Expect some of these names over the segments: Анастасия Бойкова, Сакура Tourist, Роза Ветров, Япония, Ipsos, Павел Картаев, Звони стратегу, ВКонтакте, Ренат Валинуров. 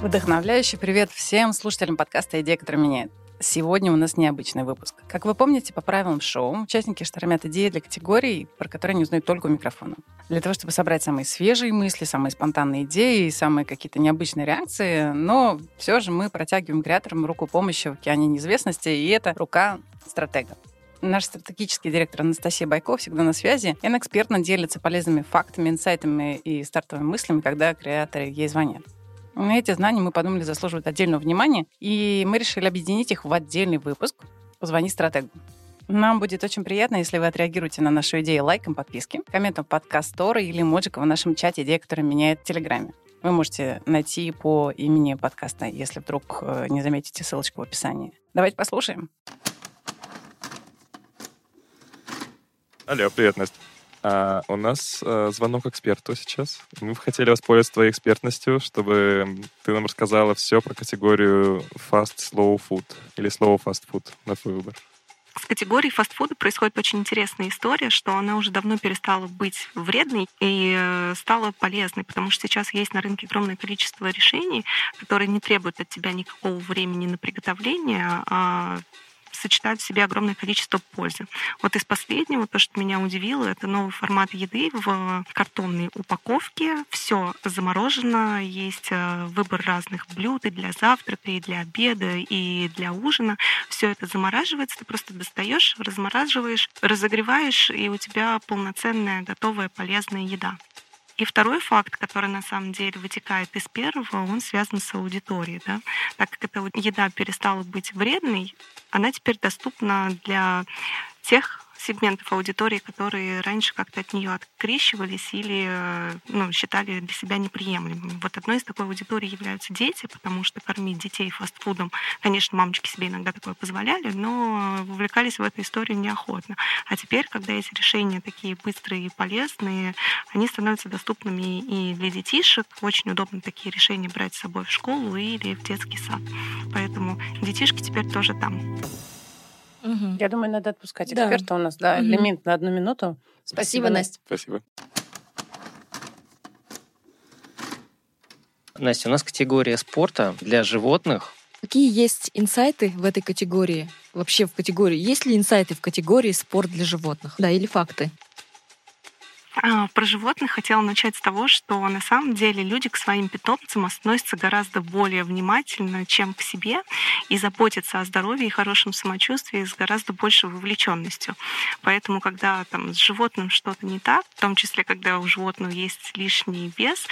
Вдохновляющий привет всем слушателям подкаста «Идеи, которые меняют». Сегодня у нас необычный выпуск. Как вы помните, по правилам шоу участники штормят идеи для категорий, про которые они узнают только у микрофона. Для того, чтобы собрать самые свежие мысли, самые спонтанные идеи и самые какие-то необычные реакции, но все же мы протягиваем креаторам руку помощи в океане неизвестности, и это рука стратега. Наш стратегический директор Анастасия Бойкова всегда на связи. Она экспертно делится полезными фактами, инсайтами и стартовыми мыслями, когда креаторы ей звонят. Эти знания, мы подумали, заслуживают отдельного внимания, и мы решили объединить их в отдельный выпуск «Звони стратегу». Нам будет очень приятно, если вы отреагируете на нашу идею лайком подписки, комментом подкаст-стора или эмоджиком в нашем чате «Идеи, которые меняют» в Телеграме. Вы можете найти по имени подкаста, если вдруг не заметите ссылочку в описании. Давайте послушаем. Алло, привет, Настя. У нас звонок эксперту сейчас. Мы хотели воспользоваться твоей экспертностью, чтобы ты нам рассказала все про категорию fast-slow food или slow-fast food на твой выбор. С категорией фастфуда происходит очень интересная история, что она уже давно перестала быть вредной и стала полезной, потому что сейчас есть на рынке огромное количество решений, которые не требуют от тебя никакого времени на приготовление, а сочетают в себе огромное количество пользы. Вот из последнего, то, что меня удивило, это новый формат еды в картонной упаковке. Все заморожено, есть выбор разных блюд и для завтрака, и для обеда, и для ужина. Все это замораживается, ты просто достаешь, размораживаешь, разогреваешь, и у тебя полноценная, готовая, полезная еда. И второй факт, который на самом деле вытекает из первого, он связан с аудиторией. Да? Так как эта еда перестала быть вредной, она теперь доступна для тех сегментов аудитории, которые раньше как-то от нее открещивались или считали для себя неприемлемыми. Вот одной из такой аудитории являются дети, потому что кормить детей фастфудом, конечно, мамочки себе иногда такое позволяли, но вовлекались в эту историю неохотно. А теперь, когда эти решения такие быстрые и полезные, они становятся доступными и для детишек. Очень удобно такие решения брать с собой в школу или в детский сад. Поэтому детишки теперь тоже там. Угу. Я думаю, надо отпускать эксперта у нас. Да, лимит на 1 минуту. Спасибо, Настя. Спасибо. Настя, у нас категория спорта для животных. Какие есть инсайты в этой категории? Вообще в категории? Есть ли инсайты в категории спорт для животных? Да, или факты? Про животных хотела начать с того, что на самом деле люди к своим питомцам относятся гораздо более внимательно, чем к себе, и заботятся о здоровье и хорошем самочувствии с гораздо большей вовлеченностью. Поэтому, когда там, с животным что-то не так, в том числе, когда у животного есть лишний вес,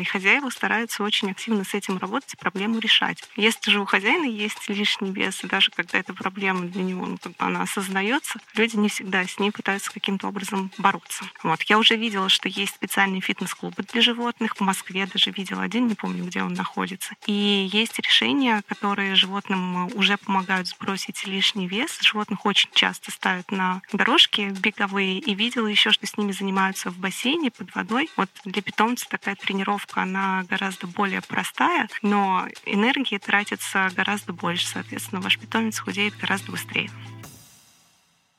и хозяева стараются очень активно с этим работать и проблему решать. Если же у хозяина есть лишний вес, и даже когда эта проблема для него, она осознается, люди не всегда с ней пытаются каким-то образом бороться. Вот. Я уже видела, что есть специальные фитнес-клубы для животных. В Москве даже видела один, не помню, где он находится. И есть решения, которые животным уже помогают сбросить лишний вес. Животных очень часто ставят на дорожки беговые. И видела еще, что с ними занимаются в бассейне под водой. Вот для питомца такая тренировка, она гораздо более простая, но энергии тратится гораздо больше. Соответственно, ваш питомец худеет гораздо быстрее.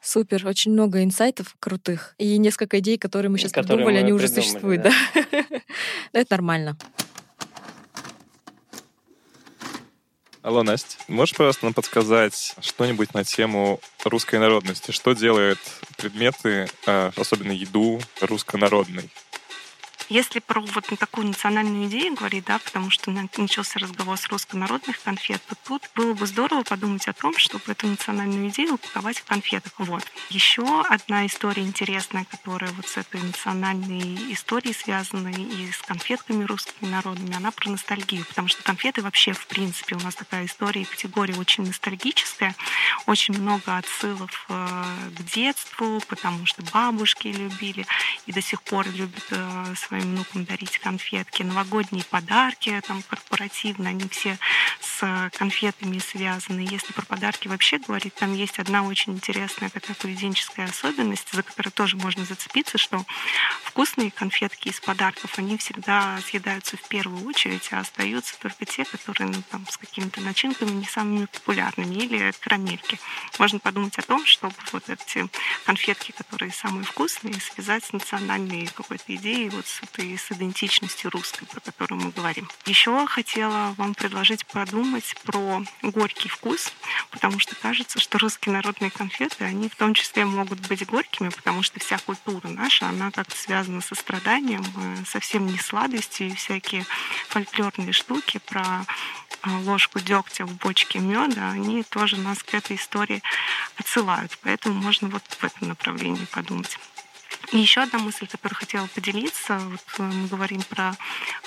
Супер, очень много инсайтов крутых и несколько идей, которые мы сейчас придумали, они уже существуют. Но это нормально. Алло, Настя, можешь, пожалуйста, нам подсказать что-нибудь на тему русской народности? Что делает предметы, особенно еду, руссконародной? Если про вот такую национальную идею говорить, да, потому что начался разговор с руссконародных конфет, то тут было бы здорово подумать о том, чтобы эту национальную идею упаковать в конфетах. Вот. Еще одна история интересная, которая вот с этой национальной историей связана и с конфетками русскими народными, она про ностальгию, потому что конфеты вообще, в принципе, у нас такая история и категория очень ностальгическая, очень много отсылов к детству, потому что бабушки любили и до сих пор любят свои внукам дарить конфетки, новогодние подарки, там корпоративные, они все с конфетами связаны. Если про подарки вообще говорить, там есть одна очень интересная такая поведенческая особенность, за которую тоже можно зацепиться, что вкусные конфетки из подарков, они всегда съедаются в первую очередь, а остаются только те, которые с какими-то начинками не самыми популярными, или карамельки. Можно подумать о том, чтобы вот эти конфетки, которые самые вкусные, связать с национальной какой-то идеей, вот с опыта и с идентичностью русской, про которую мы говорим. Еще хотела вам предложить подумать про горький вкус, потому что кажется, что русские народные конфеты, они в том числе могут быть горькими, потому что вся культура наша, она как-то связана со страданием, совсем не сладостью, и всякие фольклорные штуки про ложку дегтя в бочке меда, они тоже нас к этой истории отсылают. Поэтому можно вот в этом направлении подумать. И еще одна мысль, которую хотела поделиться. Вот мы говорим про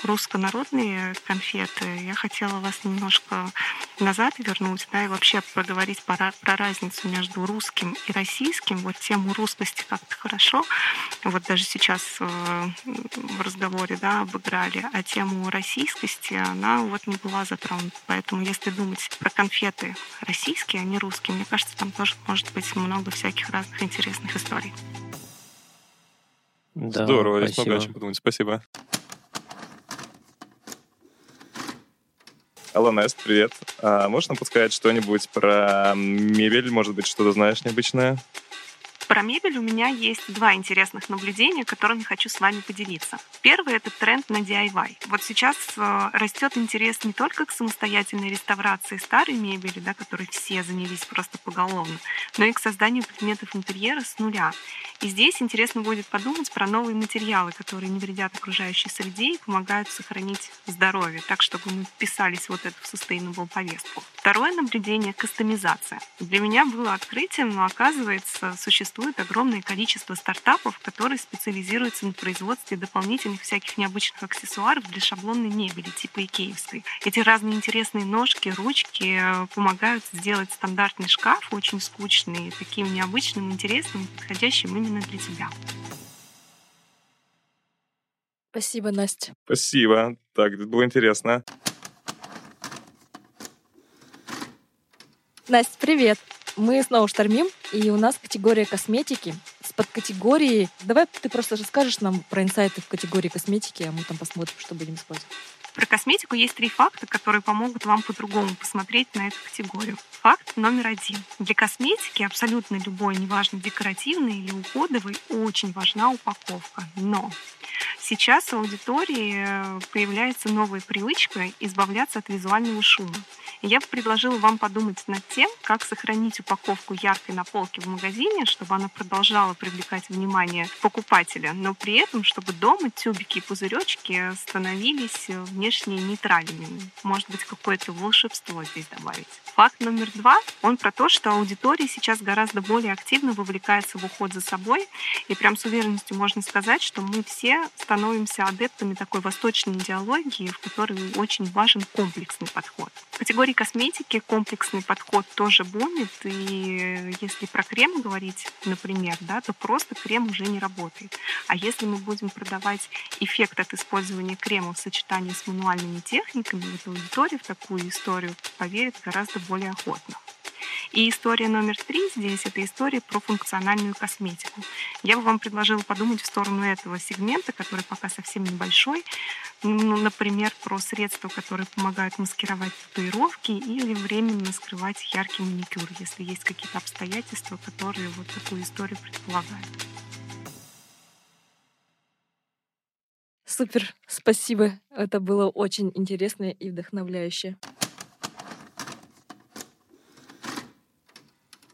русско-народные конфеты. Я хотела вас немножко назад вернуть, да, и вообще проговорить про разницу между русским и российским. Вот тему русскости как-то хорошо. Вот даже сейчас в разговоре, да, обыграли. А тему российскости, она вот не была затронута. Поэтому если думать про конфеты российские, а не русские, мне кажется, там тоже может быть много всяких разных интересных историй. Да, здорово, здесь много о чем подумать. Спасибо. Алло, Настя, привет. Можешь нам подсказать что-нибудь про мебель? Может быть, что-то знаешь необычное? Про мебель у меня есть два интересных наблюдения, которыми хочу с вами поделиться. Первый — это тренд на DIY. Вот сейчас растет интерес не только к самостоятельной реставрации старой мебели, да, которой все занялись просто поголовно, но и к созданию предметов интерьера с нуля. И здесь интересно будет подумать про новые материалы, которые не вредят окружающей среде и помогают сохранить здоровье, так, чтобы мы вписались вот эту sustainable повестку. Второе наблюдение — кастомизация. Для меня было открытием, но, оказывается, существует огромное количество стартапов, которые специализируются на производстве дополнительных всяких необычных аксессуаров для шаблонной мебели, типа икеевской. Эти разные интересные ножки, ручки помогают сделать стандартный шкаф, очень скучный, таким необычным, интересным, подходящим именно для тебя. Спасибо, Настя. Спасибо. Так, это было интересно. Настя, привет! Мы снова штормим, и у нас категория косметики с подкатегорией. Давай ты просто расскажешь нам про инсайты в категории косметики, а мы там посмотрим, что будем использовать. Про косметику есть три факта, которые помогут вам по-другому посмотреть на эту категорию. Факт номер 1. Для косметики абсолютно любой, неважно, декоративный или уходовый, очень важна упаковка. Но сейчас в аудитории появляется новая привычка избавляться от визуального шума. Я бы предложила вам подумать над тем, как сохранить упаковку яркой на полке в магазине, чтобы она продолжала привлекать внимание покупателя, но при этом, чтобы дома тюбики и пузыречки становились внешне нейтральными. Может быть, какое-то волшебство здесь добавить. Факт номер 2, он про то, что аудитория сейчас гораздо более активно вовлекается в уход за собой, и прям с уверенностью можно сказать, что мы все становимся адептами такой восточной идеологии, в которой очень важен комплексный подход. В категории косметики комплексный подход тоже бумит, и если про крем говорить, например, да, то просто крем уже не работает. А если мы будем продавать эффект от использования крема в сочетании с мануальными техниками, вот аудитория в такую историю поверит гораздо более охотно. И история номер 3 здесь — это история про функциональную косметику. Я бы вам предложила подумать в сторону этого сегмента, который пока совсем небольшой. Ну, например, про средства, которые помогают маскировать татуировки или временно скрывать яркий маникюр, если есть какие-то обстоятельства, которые вот такую историю предполагают. Супер, спасибо. Это было очень интересно и вдохновляюще.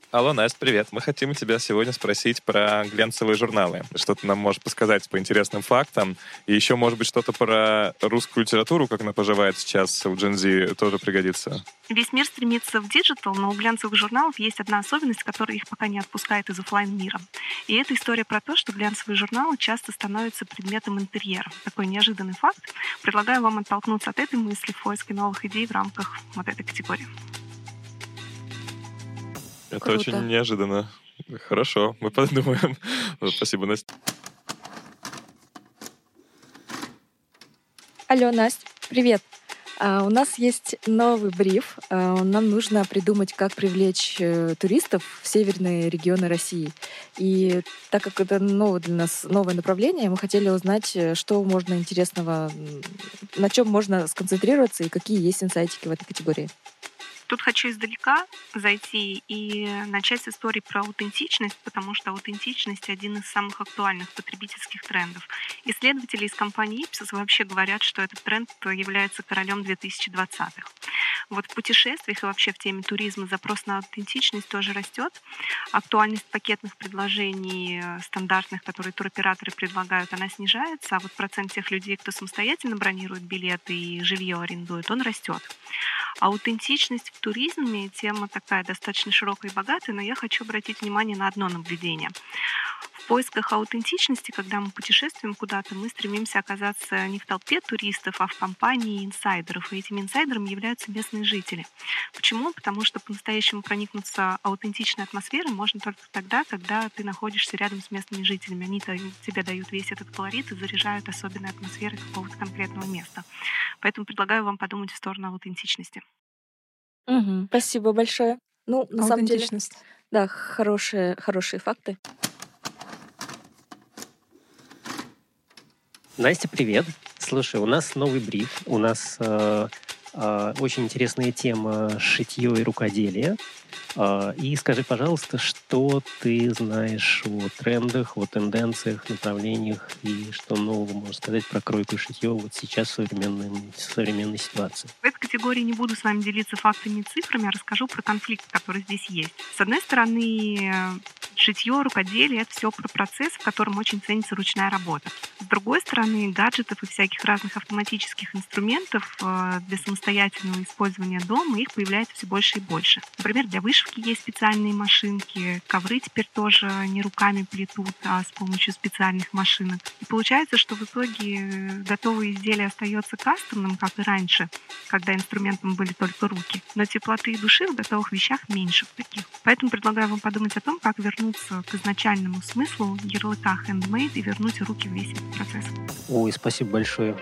Алло, Настя, привет. Мы хотим у тебя сегодня спросить про глянцевые журналы. Что ты нам можешь подсказать по интересным фактам? И еще, может быть, что-то про русскую литературу, как она поживает сейчас в Gen Z, тоже пригодится. Весь мир стремится в диджитал, но у глянцевых журналов есть одна особенность, которая их пока не отпускает из офлайн-мира. И это история про то, что глянцевые журналы часто становятся предметом интерьера. Такой неожиданный факт. Предлагаю вам оттолкнуться от этой мысли в поиске новых идей в рамках вот этой категории. Это круто. Очень неожиданно. Хорошо, мы подумаем. Спасибо, Настя. Алло, Настя, привет. У нас есть новый бриф. Нам нужно придумать, как привлечь туристов в северные регионы России. И так как это новое для нас, новое направление, мы хотели узнать, что можно интересного, на чем можно сконцентрироваться и какие есть инсайтики в этой категории. Тут хочу издалека зайти и начать с истории про аутентичность, потому что аутентичность — один из самых актуальных потребительских трендов. Исследователи из компании Ipsos вообще говорят, что этот тренд является королем 2020-х. Вот в путешествиях и вообще в теме туризма запрос на аутентичность тоже растет. Актуальность пакетных предложений стандартных, которые туроператоры предлагают, она снижается, а вот процент тех людей, кто самостоятельно бронирует билеты и жилье арендует, он растет. Аутентичность в туризме — тема такая достаточно широкая и богатая, но я хочу обратить внимание на одно наблюдение. В поисках аутентичности, когда мы путешествуем куда-то, мы стремимся оказаться не в толпе туристов, а в компании инсайдеров. И этими инсайдерами являются местные жители. Почему? Потому что по-настоящему проникнуться аутентичной атмосферой можно только тогда, когда ты находишься рядом с местными жителями. Они тебе дают весь этот колорит и заряжают особенной атмосферой какого-то конкретного места. Поэтому предлагаю вам подумать в сторону аутентичности. Спасибо большое. На самом деле, да, хорошие факты. Настя, привет. Слушай, у нас новый бриф, у нас очень интересная тема шитье и рукоделие. И скажи, пожалуйста, что ты знаешь о трендах, о тенденциях, направлениях и что нового можно сказать про кройку и шитье вот сейчас в современной ситуации? В этой категории не буду с вами делиться фактами и цифрами, а расскажу про конфликт, который здесь есть. С одной стороны, шитье, рукоделие — это все про процесс, в котором очень ценится ручная работа. С другой стороны, гаджетов и всяких разных автоматических инструментов для самостоятельного использования дома их появляется все больше и больше. Например, для вышивки есть специальные машинки, ковры теперь тоже не руками плетут, а с помощью специальных машинок. И получается, что в итоге готовое изделие остается кастомным, как и раньше, когда инструментом были только руки. Но теплоты и души в готовых вещах меньше в таких. Поэтому предлагаю вам подумать о том, как вернуться к изначальному смыслу ярлыка «handmade» и вернуть руки в весь этот процесс. Спасибо большое.